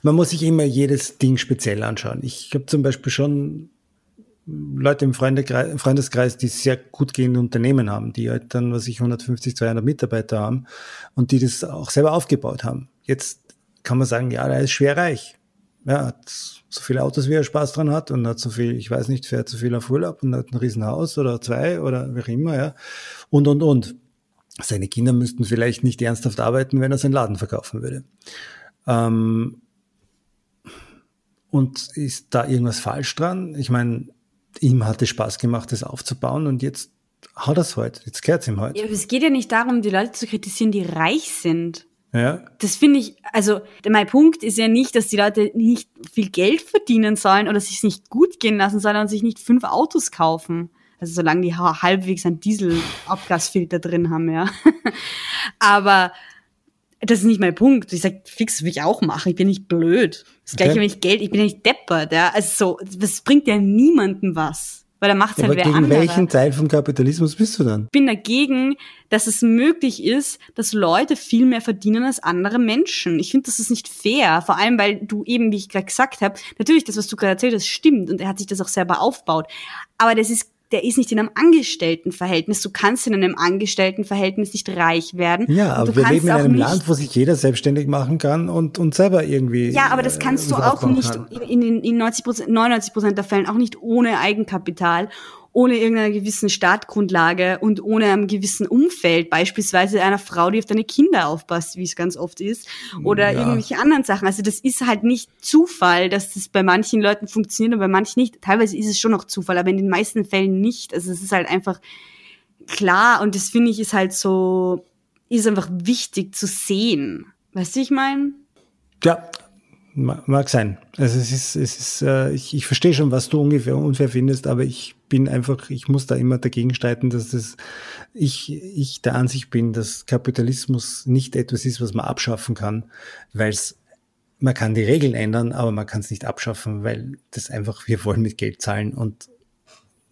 man muss sich immer jedes Ding speziell anschauen. Ich habe zum Beispiel schon Leute im Freundeskreis, die sehr gut gehende Unternehmen haben, die halt dann, 150, 200 Mitarbeiter haben und die das auch selber aufgebaut haben. Jetzt kann man sagen, ja, der ist schwer reich. Ja, hat so viele Autos, wie er Spaß dran hat und hat so viel, ich weiß nicht, fährt so viel auf Urlaub und hat ein Riesenhaus oder 2 oder wie auch immer, ja. Und. Seine Kinder müssten vielleicht nicht ernsthaft arbeiten, wenn er seinen Laden verkaufen würde. Und ist da irgendwas falsch dran? Ich meine, ihm hat es Spaß gemacht, das aufzubauen und jetzt hat er es heute, jetzt gehört es ihm heute. Ja, aber es geht ja nicht darum, die Leute zu kritisieren, die reich sind. Ja. Das finde ich, also mein Punkt ist ja nicht, dass die Leute nicht viel Geld verdienen sollen oder sich es nicht gut gehen lassen sollen und sich nicht 5 Autos kaufen. Also solange die halbwegs einen Dieselabgasfilter drin haben, ja. Aber das ist nicht mein Punkt. Ich sage, fix, will ich auch machen. Ich bin nicht blöd. Das Gleiche, wenn ich Geld, ich bin ja nicht deppert, ja. Also so, das bringt ja niemandem was. Weil dann macht's halt wer anderer. Aber gegen welchen Teil vom Kapitalismus bist du dann? Ich bin dagegen, dass es möglich ist, dass Leute viel mehr verdienen als andere Menschen. Ich finde, das ist nicht fair. Vor allem, weil du eben, wie ich gerade gesagt habe, natürlich das, was du gerade erzählt hast, stimmt. Und er hat sich das auch selber aufgebaut. Aber der ist nicht in einem Angestelltenverhältnis. Du kannst in einem Angestelltenverhältnis nicht reich werden. Ja, aber wir leben in einem Land, wo sich jeder selbstständig machen kann und selber irgendwie. Ja, aber das kannst du auch nicht in 90%, 99% der Fällen auch nicht ohne Eigenkapital. ohne irgendeiner gewissen Startgrundlage und ohne einem gewissen Umfeld, beispielsweise einer Frau, die auf deine Kinder aufpasst, wie es ganz oft ist, oder irgendwelche anderen Sachen. Also das ist halt nicht Zufall, dass das bei manchen Leuten funktioniert und bei manchen nicht. Teilweise ist es schon noch Zufall, aber in den meisten Fällen nicht. Also es ist halt einfach klar und das, finde ich, ist halt so, ist einfach wichtig zu sehen. Weißt du, ich meine? Ja, mag sein. Also ich verstehe schon, was du ungefähr unfair findest, aber ich muss da immer dagegen streiten, dass ich der Ansicht bin, dass Kapitalismus nicht etwas ist, was man abschaffen kann, man kann die Regeln ändern, aber man kann es nicht abschaffen, weil das einfach, wir wollen mit Geld zahlen und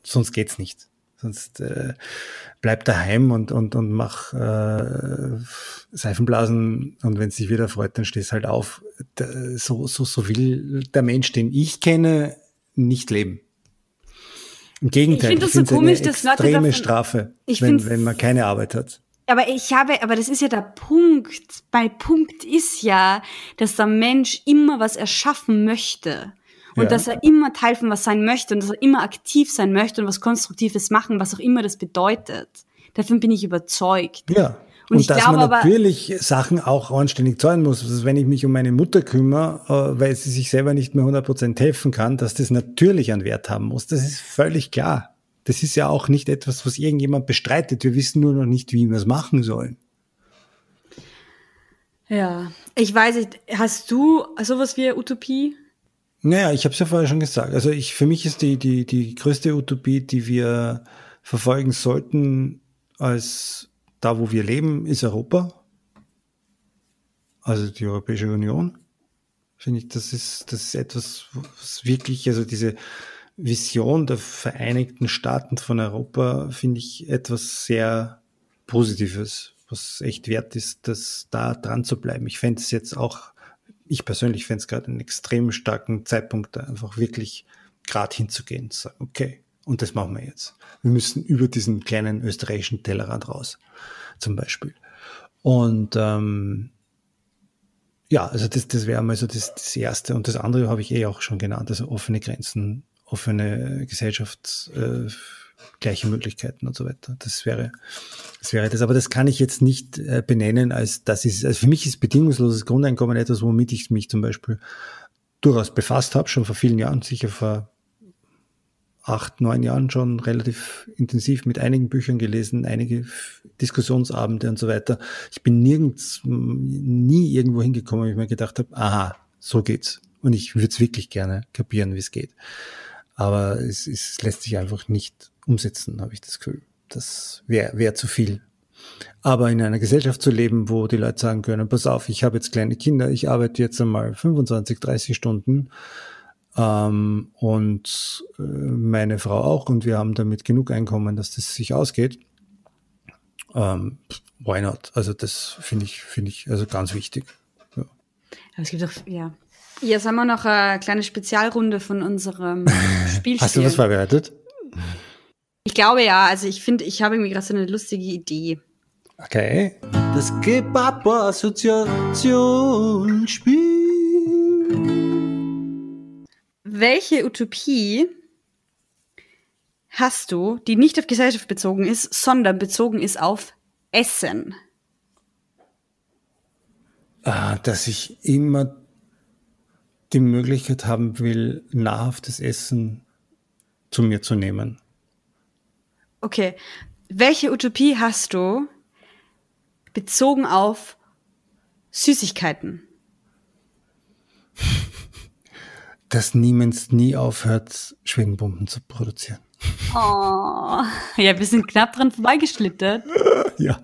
sonst geht's nicht. Sonst bleib daheim und mach Seifenblasen und wenn es dich wieder freut, dann stehst halt auf. So will der Mensch, den ich kenne, nicht leben. Im Gegenteil, ich finde das so komisch, dass Leute extreme Strafe, wenn man keine Arbeit hat. Aber das ist ja der Punkt. Mein Punkt ist ja, dass der Mensch immer was erschaffen möchte. Und dass er immer Teil von was sein möchte und dass er immer aktiv sein möchte und was Konstruktives machen, was auch immer das bedeutet. Davon bin ich überzeugt. Ja. Und ich dass glaube, man natürlich Sachen auch anständig zahlen muss. Also wenn ich mich um meine Mutter kümmere, weil sie sich selber nicht mehr 100% helfen kann, dass das natürlich einen Wert haben muss. Das ist völlig klar. Das ist ja auch nicht etwas, was irgendjemand bestreitet. Wir wissen nur noch nicht, wie wir es machen sollen. Ja, ich weiß nicht, hast du sowas wie Utopie? Naja, ich habe es ja vorher schon gesagt. Also für mich ist die größte Utopie, die wir verfolgen sollten, als da, wo wir leben, ist Europa. Also die Europäische Union. Finde ich, das ist etwas, was wirklich, also diese Vision der Vereinigten Staaten von Europa, finde ich etwas sehr Positives, was echt wert ist, das da dran zu bleiben. Ich persönlich fände es gerade einen extrem starken Zeitpunkt, da einfach wirklich gerade hinzugehen und zu sagen, okay, und das machen wir jetzt. Wir müssen über diesen kleinen österreichischen Tellerrand raus, zum Beispiel. Und also das wäre mal so das Erste. Und das andere habe ich auch schon genannt, also offene Grenzen, offene Gesellschaft, gleiche Möglichkeiten und so weiter. Das wäre das. Aber das kann ich jetzt nicht benennen, also für mich ist bedingungsloses Grundeinkommen etwas, womit ich mich zum Beispiel durchaus befasst habe, schon vor vielen Jahren, sicher vor 8, 9 Jahren schon relativ intensiv mit einigen Büchern gelesen, einige Diskussionsabende und so weiter. Ich bin nie irgendwo hingekommen, wo ich mir gedacht habe, aha, so geht's. Und ich würde es wirklich gerne kapieren, wie es geht. Aber es lässt sich einfach nicht umsetzen, habe ich das Gefühl. Das wäre zu viel. Aber in einer Gesellschaft zu leben, wo die Leute sagen können, pass auf, ich habe jetzt kleine Kinder, ich arbeite jetzt einmal 25, 30 Stunden und meine Frau auch und wir haben damit genug Einkommen, dass das sich ausgeht. Why not? Also das finde ich also ganz wichtig. Ja. Aber es gibt auch, ja. Jetzt haben wir noch eine kleine Spezialrunde von unserem Spielspiel. Hast du was vorbereitet? Ich glaube ja, also ich finde, ich habe irgendwie gerade so eine lustige Idee. Okay. Das G-Papa-Assoziationsspiel. Welche Utopie hast du, die nicht auf Gesellschaft bezogen ist, sondern bezogen ist auf Essen? Dass ich immer die Möglichkeit haben will, nahrhaftes Essen zu mir zu nehmen. Okay. Welche Utopie hast du bezogen auf Süßigkeiten? Dass niemand nie aufhört, Schwingbomben zu produzieren. Oh, ja, wir sind knapp dran vorbeigeschlittert. Ja.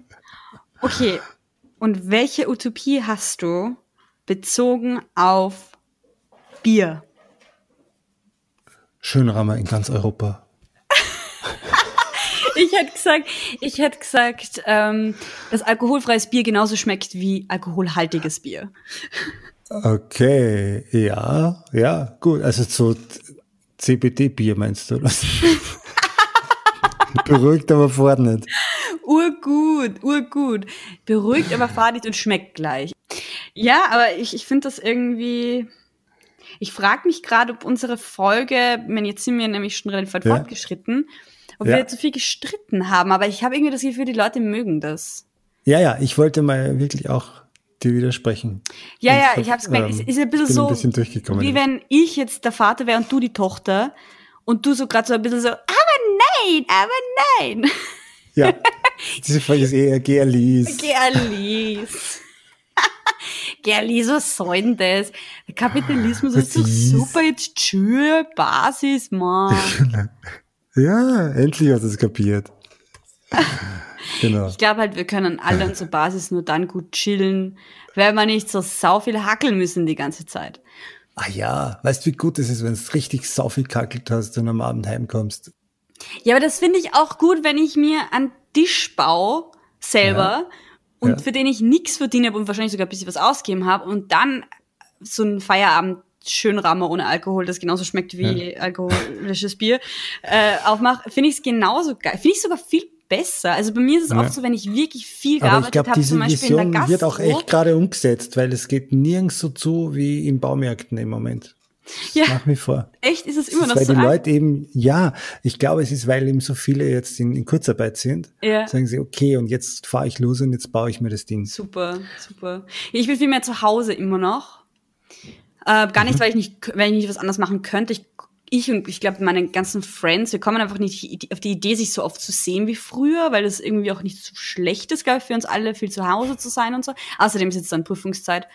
Okay. Und welche Utopie hast du bezogen auf Bier? Schönrammer in ganz Europa. Ich hätte gesagt, dass alkoholfreies Bier genauso schmeckt wie alkoholhaltiges Bier. Okay, ja, gut. Also so CBD-Bier meinst du? Beruhigt, aber fahrt nicht. Urgut. Beruhigt, aber fahrt nicht und schmeckt gleich. Ja, aber ich finde das irgendwie... Ich frage mich gerade, ob unsere Folge, jetzt sind wir nämlich schon relativ weit fortgeschritten, ob wir zu viel gestritten haben, aber ich habe irgendwie das Gefühl, die Leute mögen das. Ja, ich wollte mal wirklich auch dir widersprechen. Ja, ich habe es gemerkt. Es ist ein bisschen so, wie wenn ich jetzt der Vater wäre und du die Tochter und du so gerade so ein bisschen so, aber nein. Ja, diese Frage ist eher Geh Alice. Gerli, was soll denn das? Der Kapitalismus ist doch super, jetzt tschüss, Basis, Mann. Ja, endlich hast du es kapiert. Genau. Ich glaube halt, wir können alle unsere Basis nur dann gut chillen, wenn wir nicht so sau viel hackeln müssen die ganze Zeit. Ah ja, weißt du, wie gut es ist, wenn du richtig sau viel kackelt hast und am Abend heimkommst? Ja, aber das finde ich auch gut, wenn ich mir einen Tisch baue, selber, und für den ich nichts verdient habe und wahrscheinlich sogar ein bisschen was ausgegeben habe und dann so einen Feierabend schön Rammer ohne Alkohol, das genauso schmeckt wie alkoholisches Bier, aufmache, finde ich es genauso geil. Finde ich sogar viel besser. Also bei mir ist es oft so, wenn ich wirklich viel gearbeitet habe, zum Beispiel Vision in der Gastro. Aber ich glaube, diese wird auch echt gerade umgesetzt, weil es geht nirgends so zu wie in Baumärkten im Moment. Ja, nach wie vor. Echt, ist es immer noch so? Weil die Leute eben, ich glaube, es ist, weil eben so viele jetzt in Kurzarbeit sind, sagen sie, okay, und jetzt fahre ich los und jetzt baue ich mir das Ding. Super. Ich bin viel mehr zu Hause immer noch. Gar nicht, weil ich nicht was anderes machen könnte. Ich glaube, meine ganzen Friends, wir kommen einfach nicht auf die Idee, sich so oft zu sehen wie früher, weil das irgendwie auch nicht so schlecht ist, glaube ich, für uns alle, viel zu Hause zu sein und so. Außerdem ist jetzt dann Prüfungszeit.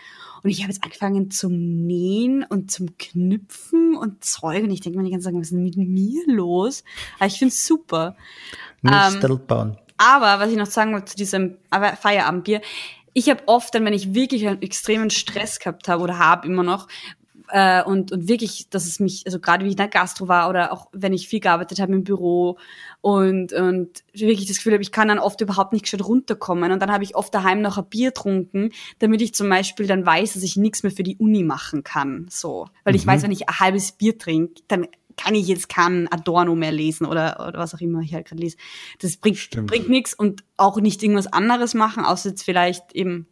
Und ich habe jetzt angefangen zum Nähen und zum Knüpfen und Zeug. Und ich denke mir die ganze Zeit, was ist denn mit mir los? Aber ich finde es super. Bauen. Aber was ich noch sagen wollte zu diesem Feierabendbier, ich habe oft dann, wenn ich wirklich einen extremen Stress gehabt habe oder habe immer noch, und wirklich, dass es mich, also gerade wie ich in der Gastro war oder auch wenn ich viel gearbeitet habe im Büro und wirklich das Gefühl habe, ich kann dann oft überhaupt nicht gescheit runterkommen und dann habe ich oft daheim noch ein Bier getrunken, damit ich zum Beispiel dann weiß, dass ich nichts mehr für die Uni machen kann, so. Weil ich weiß, wenn ich ein halbes Bier trinke, dann kann ich jetzt keinen Adorno mehr lesen oder was auch immer ich halt gerade lese. Das bringt nichts und auch nicht irgendwas anderes machen, außer jetzt vielleicht eben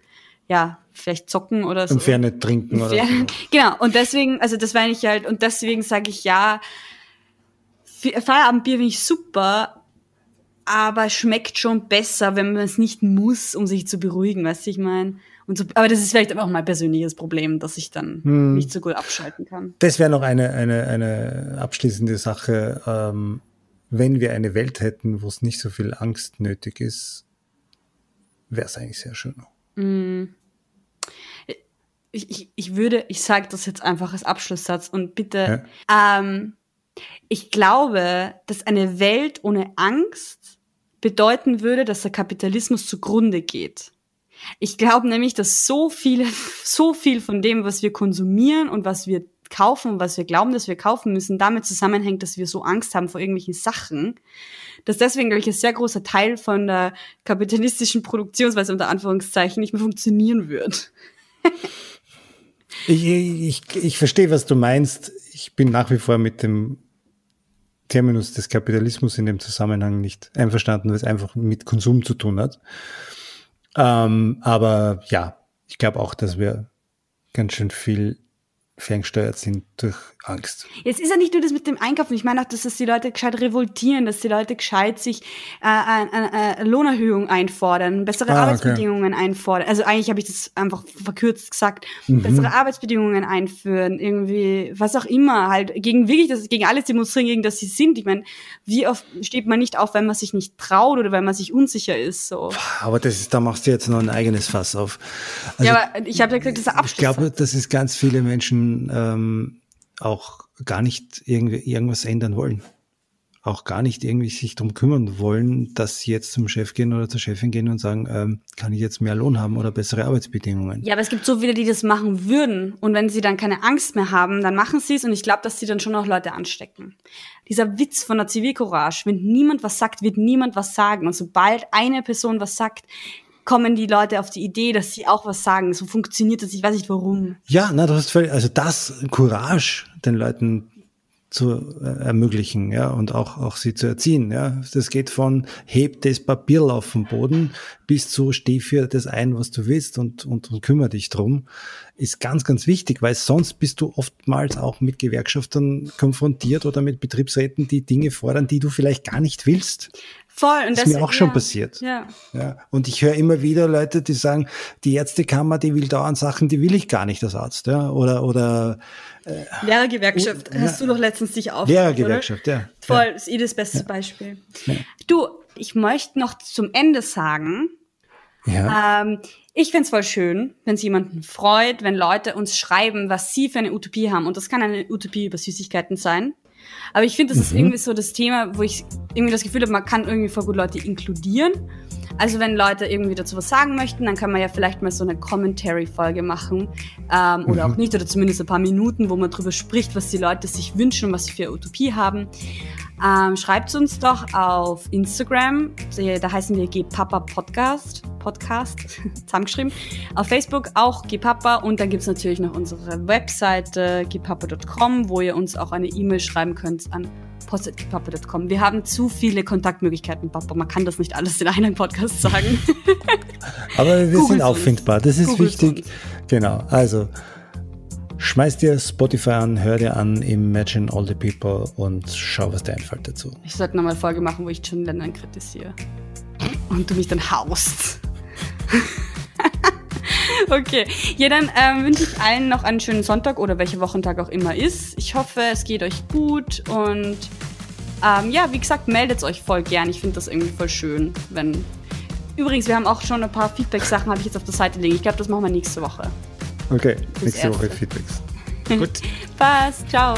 vielleicht zocken oder so. Und Fernet trinken oder so. Genau, und deswegen, also das meine ich halt, und deswegen sage ich Feierabendbier finde ich super, aber schmeckt schon besser, wenn man es nicht muss, um sich zu beruhigen, weißt du, ich meine. So, aber das ist vielleicht auch mein persönliches Problem, dass ich dann nicht so gut abschalten kann. Das wäre noch eine abschließende Sache. Wenn wir eine Welt hätten, wo es nicht so viel Angst nötig ist, wäre es eigentlich sehr schön. Ich sage das jetzt einfach als Abschlusssatz und bitte, ich glaube, dass eine Welt ohne Angst bedeuten würde, dass der Kapitalismus zugrunde geht. Ich glaube nämlich, dass so viel von dem, was wir konsumieren und was wir kaufen und was wir glauben, dass wir kaufen müssen, damit zusammenhängt, dass wir so Angst haben vor irgendwelchen Sachen, dass deswegen, glaube ich, ein sehr großer Teil von der kapitalistischen Produktionsweise unter Anführungszeichen nicht mehr funktionieren wird. Ich verstehe, was du meinst. Ich bin nach wie vor mit dem Terminus des Kapitalismus in dem Zusammenhang nicht einverstanden, weil es einfach mit Konsum zu tun hat. Aber ja, ich glaube auch, dass wir ganz schön viel ferngesteuert sind durch Angst. Jetzt ist ja nicht nur das mit dem Einkaufen. Ich meine auch, dass die Leute gescheit revoltieren, dass die Leute gescheit sich eine Lohnerhöhung einfordern, bessere Arbeitsbedingungen einfordern. Also eigentlich habe ich das einfach verkürzt gesagt. Bessere Arbeitsbedingungen einführen, irgendwie, was auch immer. Halt gegen alles demonstrieren, gegen das sie sind. Ich meine, wie oft steht man nicht auf, wenn man sich nicht traut oder wenn man sich unsicher ist? So. Aber da machst du jetzt noch ein eigenes Fass auf. Also, ja, aber ich habe ja gesagt, das ist ein Abschluss. Ich glaube, dass es ganz viele Menschen auch gar nicht irgendwas ändern wollen. Auch gar nicht irgendwie sich darum kümmern wollen, dass sie jetzt zum Chef gehen oder zur Chefin gehen und sagen, kann ich jetzt mehr Lohn haben oder bessere Arbeitsbedingungen. Ja, aber es gibt so viele, die das machen würden. Und wenn sie dann keine Angst mehr haben, dann machen sie es. Und ich glaube, dass sie dann schon auch Leute anstecken. Dieser Witz von der Zivilcourage, wenn niemand was sagt, wird niemand was sagen. Und sobald eine Person was sagt, kommen die Leute auf die Idee, dass sie auch was sagen. So funktioniert das, ich weiß nicht warum. Ja, na, du hast völlig, also das Courage, den Leuten zu ermöglichen, ja, und auch sie zu erziehen, ja. Das geht von heb das Papierl auf den Boden bis zu steh für das ein, was du willst und kümmere dich drum. Ist ganz, ganz wichtig, weil sonst bist du oftmals auch mit Gewerkschaftern konfrontiert oder mit Betriebsräten, die Dinge fordern, die du vielleicht gar nicht willst. Voll. Und das ist mir auch schon passiert. Ja. Ja. Und ich höre immer wieder Leute, die sagen, die Ärztekammer, die will dauernd Sachen, die will ich gar nicht als Arzt. Ja. Oder Lehrergewerkschaft, hast du doch letztens dich aufgehört. Lehrergewerkschaft, ja. Voll, ist das beste Beispiel. Ja. Du, ich möchte noch zum Ende sagen, ich find's voll schön, wenn es jemanden freut, wenn Leute uns schreiben, was sie für eine Utopie haben. Und das kann eine Utopie über Süßigkeiten sein. Aber ich finde, das ist irgendwie so das Thema, wo ich irgendwie das Gefühl habe, man kann irgendwie voll gut Leute inkludieren. Also wenn Leute irgendwie dazu was sagen möchten, dann kann man ja vielleicht mal so eine Commentary-Folge machen oder auch nicht, oder zumindest ein paar Minuten, wo man drüber spricht, was die Leute sich wünschen und was sie für eine Utopie haben. Schreibt uns doch auf Instagram, da heißen wir G-Papa-Podcast, zusammengeschrieben. Auf Facebook auch G-Papa, und dann gibt's natürlich noch unsere Webseite gpapa.com, wo ihr uns auch eine E-Mail schreiben könnt an post@gpapa.com. Wir haben zu viele Kontaktmöglichkeiten, Papa. Man kann das nicht alles in einem Podcast sagen. Aber wir sind auffindbar, das ist wichtig. Genau, also schmeiß dir Spotify an, hör dir an Imagine All the People und schau, was dir einfällt dazu. Ich sollte nochmal eine Folge machen, wo ich John Lennon kritisiere. Und du mich dann haust. Okay, ja, dann wünsche ich allen noch einen schönen Sonntag oder welcher Wochentag auch immer ist. Ich hoffe, es geht euch gut und wie gesagt, meldet euch voll gern. Ich finde das irgendwie voll schön, wenn... Übrigens, wir haben auch schon ein paar Feedback-Sachen, habe ich jetzt auf der Seite liegen. Ich glaube, das machen wir nächste Woche. Okay, nächste Woche Feedbacks. Gut. Passt, ciao.